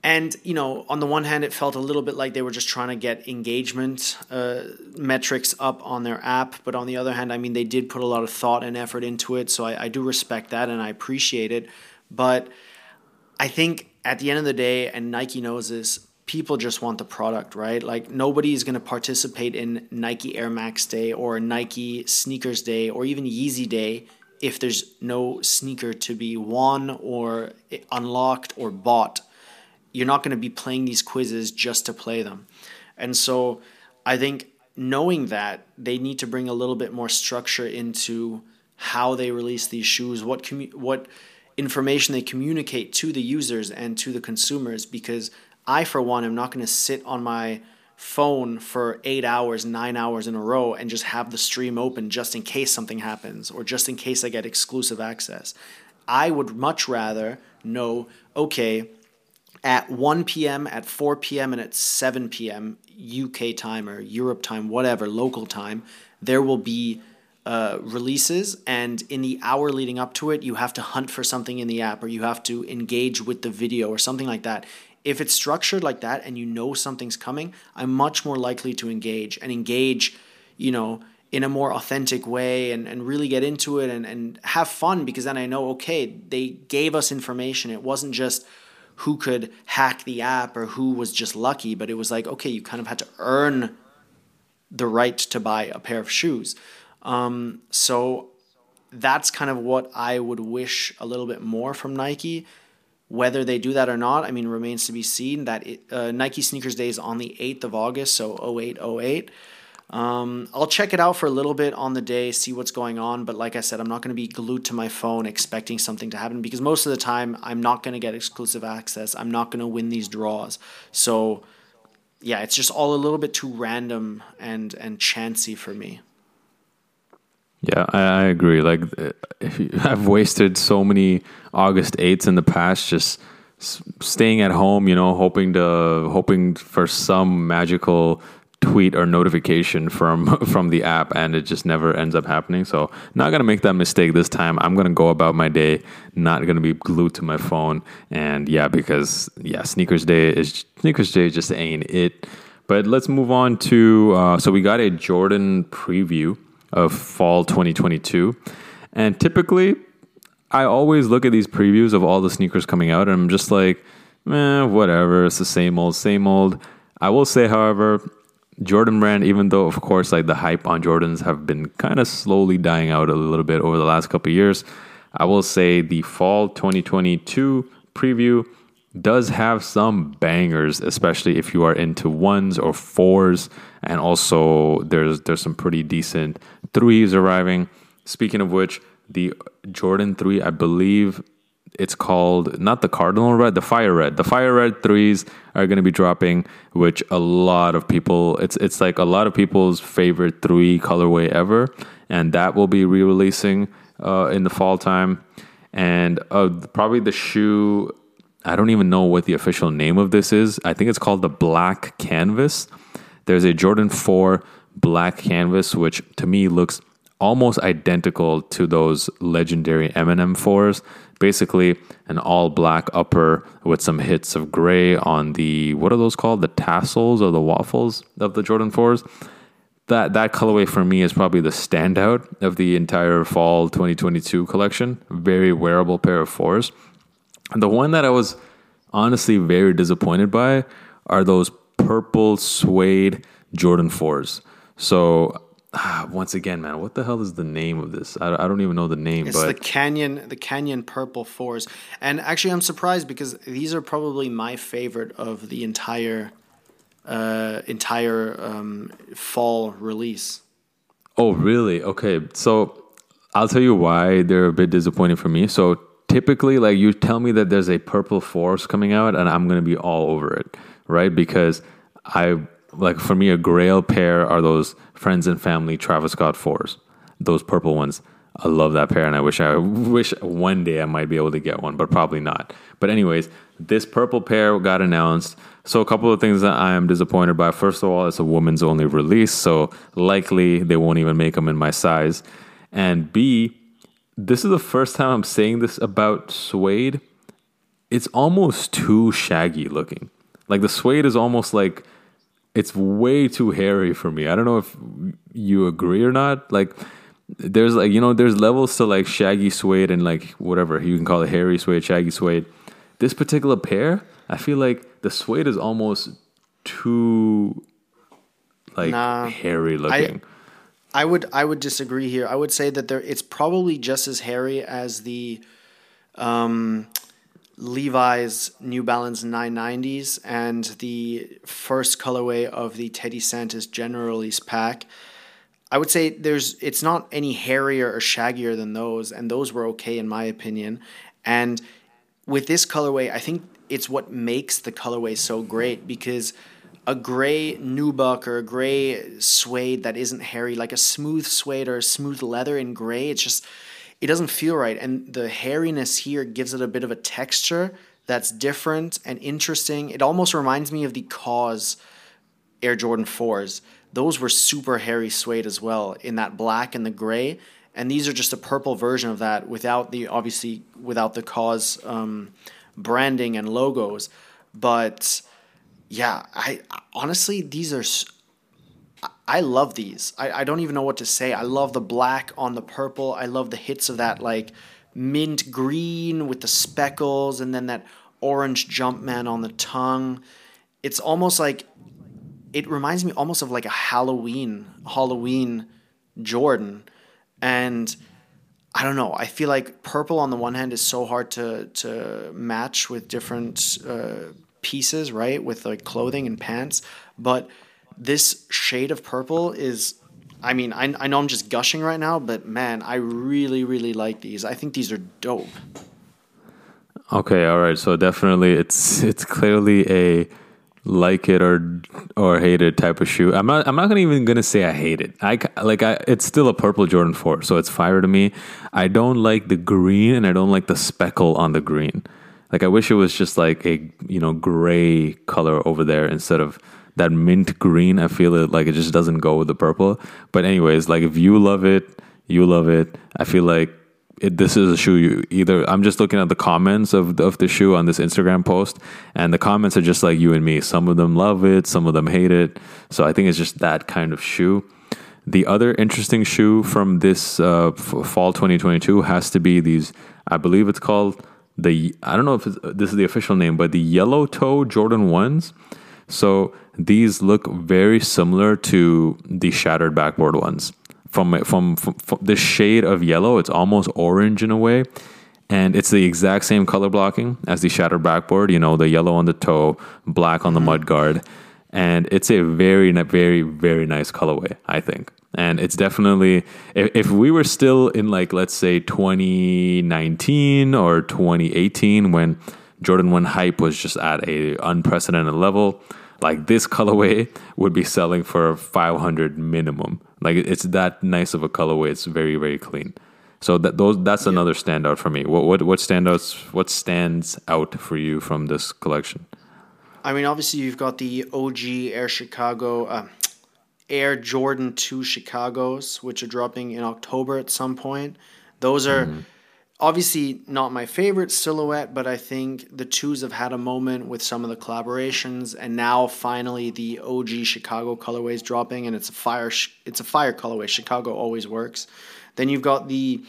And, you know, on the one hand, it felt a little bit like they were just trying to get engagement metrics up on their app. But on the other hand, I mean, they did put a lot of thought and effort into it. So I do respect that and I appreciate it. But I think at the end of the day, and Nike knows this, people just want the product, right? Like nobody is going to participate in Nike Air Max Day or Nike Sneakers Day or even Yeezy Day if there's no sneaker to be won or unlocked or bought. You're not going to be playing these quizzes just to play them. And so I think knowing that, they need to bring a little bit more structure into how they release these shoes, what information they communicate to the users and to the consumers, because I, for one, am not going to sit on my phone for 8 hours, 9 hours in a row and just have the stream open just in case something happens or just in case I get exclusive access. I would much rather know, okay, at 1 p.m., at 4 p.m., and at 7 p.m., UK time or Europe time, whatever, local time, there will be releases. And in the hour leading up to it, you have to hunt for something in the app or you have to engage with the video or something like that. If it's structured like that and you know something's coming, I'm much more likely to engage, you know, in a more authentic way and really get into it and have fun, because then I know, okay, they gave us information. It wasn't just who could hack the app or who was just lucky, but it was like, okay, you kind of had to earn the right to buy a pair of shoes. So that's kind of what I would wish a little bit more from Nike. Whether they do that or not, I mean, remains to be seen. That Nike Sneakers Day is on the 8th of August, so 08/08. I'll check it out for a little bit on the day, see what's going on. But like I said, I'm not going to be glued to my phone expecting something to happen, because most of the time I'm not going to get exclusive access. I'm not going to win these draws. So yeah, it's just all a little bit too random and chancy for me. Yeah, I agree. Like I've wasted so many August 8s in the past, just staying at home, you know, hoping for some magical tweet or notification from the app, and it just never ends up happening. So not going to make that mistake this time. I'm going to go about my day, not going to be glued to my phone. And because Sneakers Day just ain't it. But let's move on to, so we got a Jordan preview of fall 2022. And typically I always look at these previews of all the sneakers coming out and I'm just like, whatever. It's the same old. I will say, however, Jordan Brand, even though, of course, like the hype on Jordans have been kind of slowly dying out a little bit over the last couple of years, I will say the fall 2022 preview does have some bangers, especially if you are into 1s or 4s. And also there's some pretty decent 3s arriving. Speaking of which, the Jordan 3, I believe it's called, not the Cardinal Red, the Fire Red. The Fire Red 3s are going to be dropping, which a lot of people, it's like a lot of people's favorite 3 colorway ever. And that will be re-releasing in the fall time. And probably the shoe, I don't even know what the official name of this is. I think it's called the Black Canvas. There's a Jordan 4 Black Canvas, which to me looks almost identical to those legendary M&M 4s. Basically, an all-black upper with some hits of gray on the, what are those called? The tassels or the waffles of the Jordan 4s. That colorway for me is probably the standout of the entire fall 2022 collection. Very wearable pair of 4s. The one that I was honestly very disappointed by are those purple suede Jordan 4s. So Once again, man, what the hell is the name of this? I don't even know the name. It's the Canyon Purple 4s. And actually, I'm surprised because these are probably my favorite of the entire fall release. Oh, really? Okay. So I'll tell you why they're a bit disappointing for me. So typically, like, you tell me that there's a Purple 4s coming out and I'm going to be all over it, right? Because for me, a grail pair are those Friends and Family Travis Scott 4s, those purple ones. I love that pair, and I wish one day I might be able to get one, but probably not. But anyways, this purple pair got announced. So a couple of things that I am disappointed by. First of all, it's a women's only release, so likely they won't even make them in my size. And B, this is the first time I'm saying this about suede. It's almost too shaggy looking. Like, the suede is almost like, it's way too hairy for me. I don't know if you agree or not. Like, there's like, you know, there's levels to like shaggy suede and like whatever you can call it, hairy suede, shaggy suede. This particular pair, I feel like the suede is almost too like hairy looking. I would disagree here. I would say that it's probably just as hairy as the Levi's New Balance 990s and the first colorway of the Teddy Santis general release pack. I would say it's not any hairier or shaggier than those, and those were okay in my opinion. And with this colorway, I think it's what makes the colorway so great, because a gray nubuck or a gray suede that isn't hairy, like a smooth suede or a smooth leather in gray, it's just, it doesn't feel right. And the hairiness here gives it a bit of a texture that's different and interesting. It almost reminds me of the Cause Air Jordan 4s. Those were super hairy suede as well, in that black and the gray. And these are just a purple version of that without the Cause branding and logos. But yeah, I love these. I don't even know what to say. I love the black on the purple. I love the hits of that like mint green with the speckles and then that orange Jumpman on the tongue. It's almost like, it reminds me almost of like a Halloween Jordan. And I don't know. I feel like purple on the one hand is so hard to match with different pieces, right? With like clothing and pants. But this shade of purple is, I mean, I know I'm just gushing right now, but man, I really, really like these. I think these are dope. Okay, all right. So definitely it's clearly a like it or hate it type of shoe. I'm not even going to say I hate it. It's still a purple Jordan 4, so it's fire to me. I don't like the green and I don't like the speckle on the green. Like, I wish it was just like a, you know, gray color over there instead of that mint green. I feel it, like it just doesn't go with the purple. But anyways, like, if you love it, you love it. I feel like this is a shoe you either. I'm just looking at the comments of the shoe on this Instagram post, and the comments are just like you and me. Some of them love it, some of them hate it. So I think it's just that kind of shoe. The other interesting shoe from this fall 2022 has to be these. I believe it's called the. I don't know if this is the official name, but the Yellow Toe Jordan 1s. So these look very similar to the shattered backboard ones. From the shade of yellow, it's almost orange in a way. And it's the exact same color blocking as the shattered backboard. You know, the yellow on the toe, black on the mudguard. And it's a very, very, very nice colorway, I think. And it's definitely, if we were still in like, let's say 2019 or 2018 when Jordan 1 hype was just at a unprecedented level, like this colorway would be selling for $500 minimum. Like, it's that nice of a colorway. It's very, very clean. So that's another standout for me. What stands out for you from this collection? I mean, obviously you've got the OG Air Jordan 2 Chicagos, which are dropping in October at some point. Those are. Mm-hmm. Obviously, not my favorite silhouette, but I think the 2s have had a moment with some of the collaborations, and now finally the OG Chicago colorway is dropping, and it's a fire colorway. Chicago always works. Then you've got the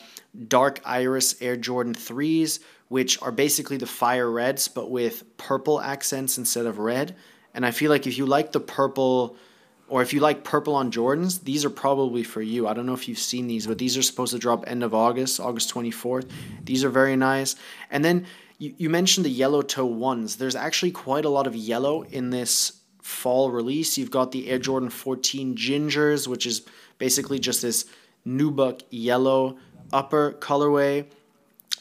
Dark Iris Air Jordan 3s, which are basically the Fire Reds, but with purple accents instead of red. And I feel like if you like the purple or if you like purple on Jordans, these are probably for you. I don't know if you've seen these, but these are supposed to drop end of August, August 24th. These are very nice. And then you mentioned the yellow toe ones. There's actually quite a lot of yellow in this fall release. You've got the Air Jordan 14 Gingers, which is basically just this nubuck yellow upper colorway.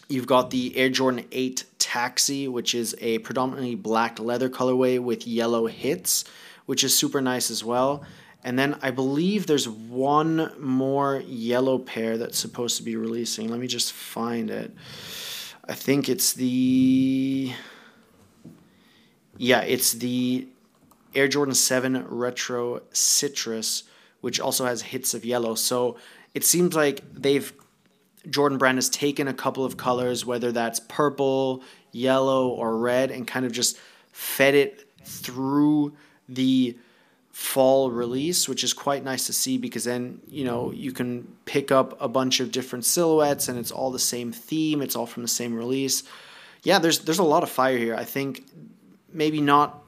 You've got the Air Jordan 8 Taxi, which is a predominantly black leather colorway with yellow hits, which is super nice as well. And then I believe there's one more yellow pair that's supposed to be releasing. Let me just find it. I think it's the... yeah, it's the Air Jordan 7 Retro Citrus, which also has hits of yellow. So it seems like Jordan Brand has taken a couple of colors, whether that's purple, yellow, or red, and kind of just fed it through the fall release, which is quite nice to see, because then, you know, you can pick up a bunch of different silhouettes and it's all the same theme, it's all from the same release. Yeah, there's a lot of fire here. I think maybe not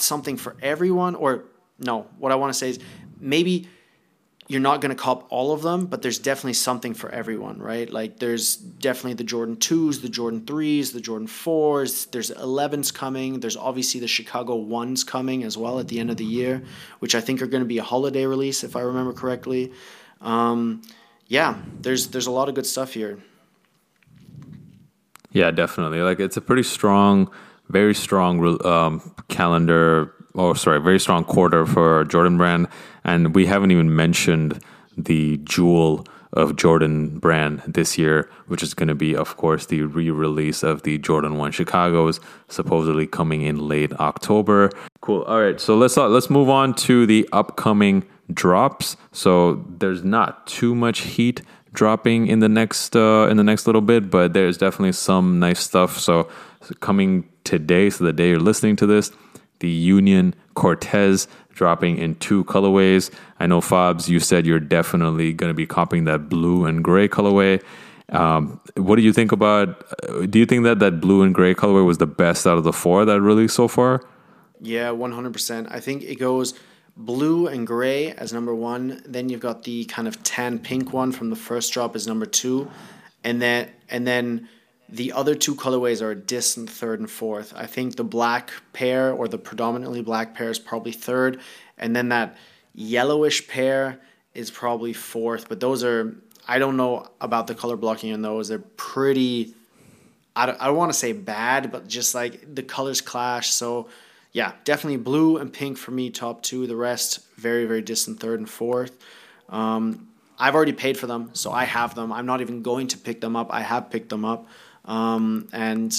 something for everyone, or no, what I want to say is maybe you're not going to cop all of them, but there's definitely something for everyone, right? Like there's definitely the Jordan 2s, the Jordan 3s, the Jordan 4s, there's 11s coming, there's obviously the Chicago 1s coming as well at the end of the year, which I think are going to be a holiday release if I remember correctly. There's a lot of good stuff here. Yeah, definitely. Like it's a pretty strong... very strong very strong quarter for Jordan Brand, and we haven't even mentioned the jewel of Jordan Brand this year, which is going to be, of course, the re-release of the Jordan 1 Chicago's, supposedly coming in late October. Cool. All right, so let's move on to the upcoming drops. So there's not too much heat dropping in the next little bit, but there's definitely some nice stuff. So coming today, so the day you're listening to this, the Union Cortez dropping in 2 colorways. I know, Fobs, you said you're definitely going to be copying that blue and gray colorway. What do you think about? Do you think that blue and gray colorway was the best out of the 4 that released so far? Yeah, 100%. I think it goes blue and gray as number 1. Then you've got the kind of tan pink one from the first drop as number 2, and then. The other 2 colorways are a distant 3rd and 4th. I think the black pair, or the predominantly black pair, is probably 3rd. And then that yellowish pair is probably 4th. But those are, I don't know about the color blocking on those. They're pretty, I don't want to say bad, but just like the colors clash. So yeah, definitely blue and pink for me, top 2. The rest, very, very distant 3rd and 4th. I've already paid for them, so I have them. I'm not even going to pick them up. I have picked them up. And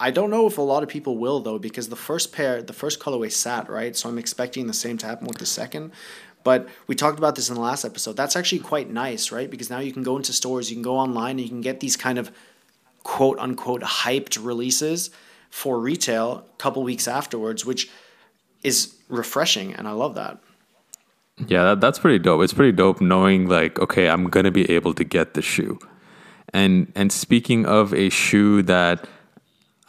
I don't know if a lot of people will, though, because the first colorway sat, right? So I'm expecting the same to happen with the second, but we talked about this in the last episode. That's actually quite nice, right? Because now you can go into stores, you can go online, and you can get these kind of quote unquote hyped releases for retail a couple weeks afterwards, which is refreshing. And I love that. Yeah, that's pretty dope. It's pretty dope knowing like, okay, I'm going to be able to get the shoe. And speaking of a shoe that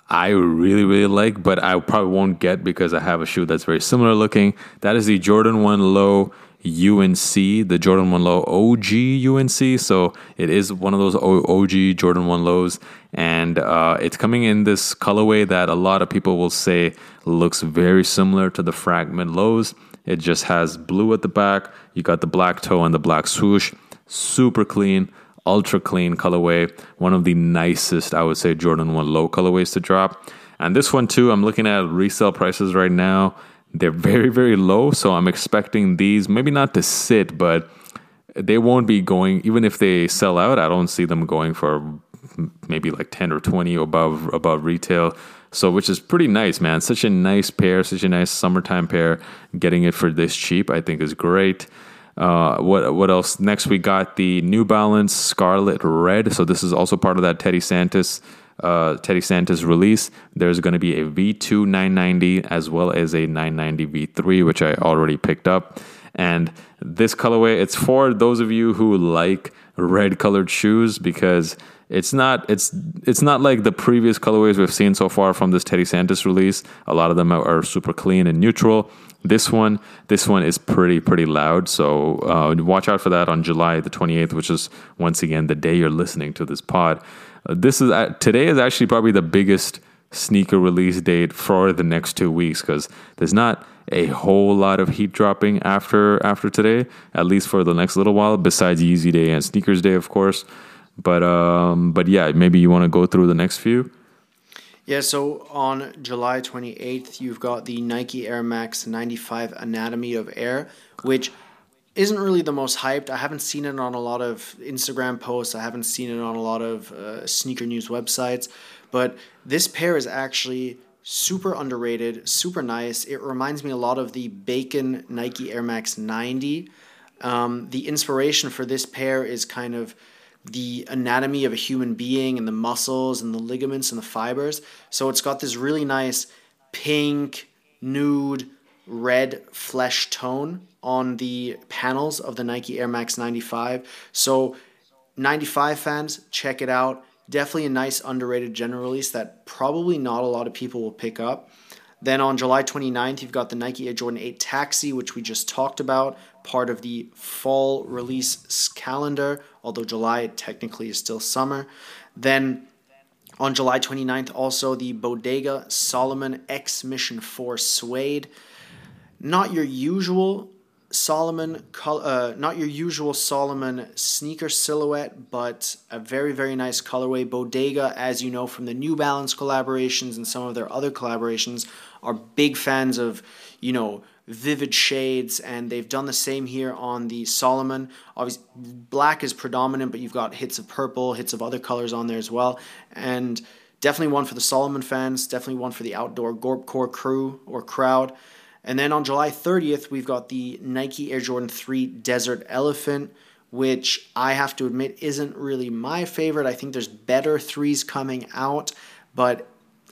I really, really like, but I probably won't get because I have a shoe that's very similar looking, that is the Jordan 1 Low UNC, the Jordan 1 Low OG UNC. So it is one of those OG Jordan 1 Lows. And it's coming in this colorway that a lot of people will say looks very similar to the Fragment Lows. It just has blue at the back. You got the black toe and the black swoosh. Super clean. Ultra clean colorway, one of the nicest, I would say, Jordan 1 Low colorways to drop. And this one too, I'm looking at resale prices right now. They're very, very low, so I'm expecting these maybe not to sit, but they won't be going, even if they sell out, I don't see them going for maybe like 10 or 20 above retail. So, which is pretty nice, man. Such a nice pair, such a nice summertime pair. Getting it for this cheap, I think, is great. What else? Next, we got the New Balance Scarlet Red. So this is also part of that Teddy Santis release. There's going to be a V2 990 as well as a 990 V3, which I already picked up. And this colorway, it's for those of you who like red colored shoes, because It's not like the previous colorways we've seen so far from this Teddy Santis release. A lot of them are super clean and neutral. This one is pretty loud. So watch out for that on July the 28th, which is once again the day you're listening to this pod. Today is actually probably the biggest sneaker release date for the next 2 weeks, because there's not a whole lot of heat dropping after today, at least for the next little while, besides Yeezy Day and Sneakers Day, of course. But yeah, maybe you want to go through the next few. Yeah, so on July 28th, you've got the Nike Air Max 95 Anatomy of Air, which isn't really the most hyped. I haven't seen it on a lot of Instagram posts. I haven't seen it on a lot of sneaker news websites. But this pair is actually super underrated, super nice. It reminds me a lot of the Bacon Nike Air Max 90. The inspiration for this pair is kind of the anatomy of a human being and the muscles and the ligaments and the fibers. So it's got this really nice pink, nude, red flesh tone on the panels of the Nike Air Max 95. So 95 fans, check it out. Definitely a nice underrated general release that probably not a lot of people will pick up. Then on July 29th, you've got the Nike Air Jordan 8 Taxi, which we just talked about, part of the fall release calendar, although July technically is still summer. Then on July 29th, also the Bodega Solomon X Mission 4 Suede. Not your usual Solomon, sneaker silhouette, but a very, very nice colorway. Bodega, as you know from the New Balance collaborations and some of their other collaborations, are big fans of, you know, vivid shades, and they've done the same here on the Solomon. Obviously, black is predominant, but you've got hits of purple, hits of other colors on there as well, and definitely one for the Solomon fans, definitely one for the outdoor Gorpcore crew or crowd. And then on July 30th, we've got the Nike Air Jordan 3 Desert Elephant, which I have to admit isn't really my favorite. I think there's better 3s coming out, but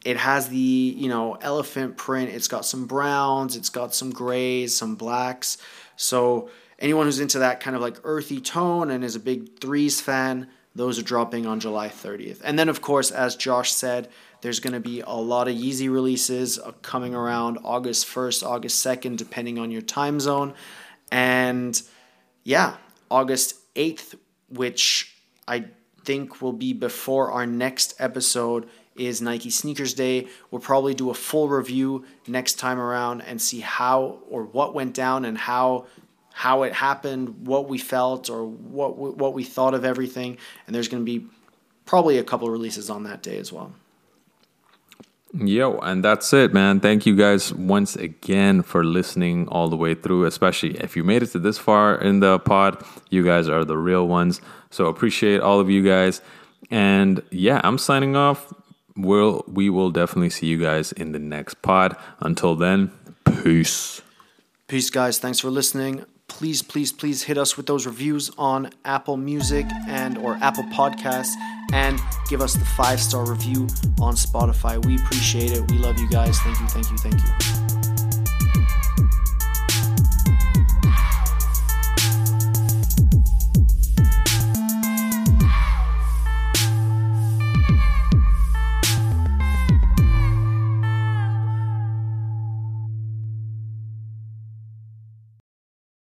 it has the, you know, elephant print. It's got some browns, it's got some grays, some blacks. So anyone who's into that kind of like earthy tone and is a big 3s fan, those are dropping on July 30th. And then, of course, as Josh said, there's going to be a lot of Yeezy releases coming around August 1st, August 2nd, depending on your time zone. And yeah, August 8th, which I think will be before our next episode, is Nike Sneakers Day. We'll probably do a full review next time around and see how or what went down and how it happened, what we felt or what we thought of everything. And there's going to be probably a couple of releases on that day as well. Yo, and that's it, man. Thank you guys once again for listening all the way through, especially if you made it to this far in the pod. You guys are the real ones. So appreciate all of you guys. And yeah, I'm signing off. We will definitely see you guys in the next pod. Until then, peace. Peace, guys. Thanks for listening. Please hit us with those reviews on Apple Music or Apple Podcasts, and give us the 5-star review on Spotify. We appreciate it. We love you guys. Thank you.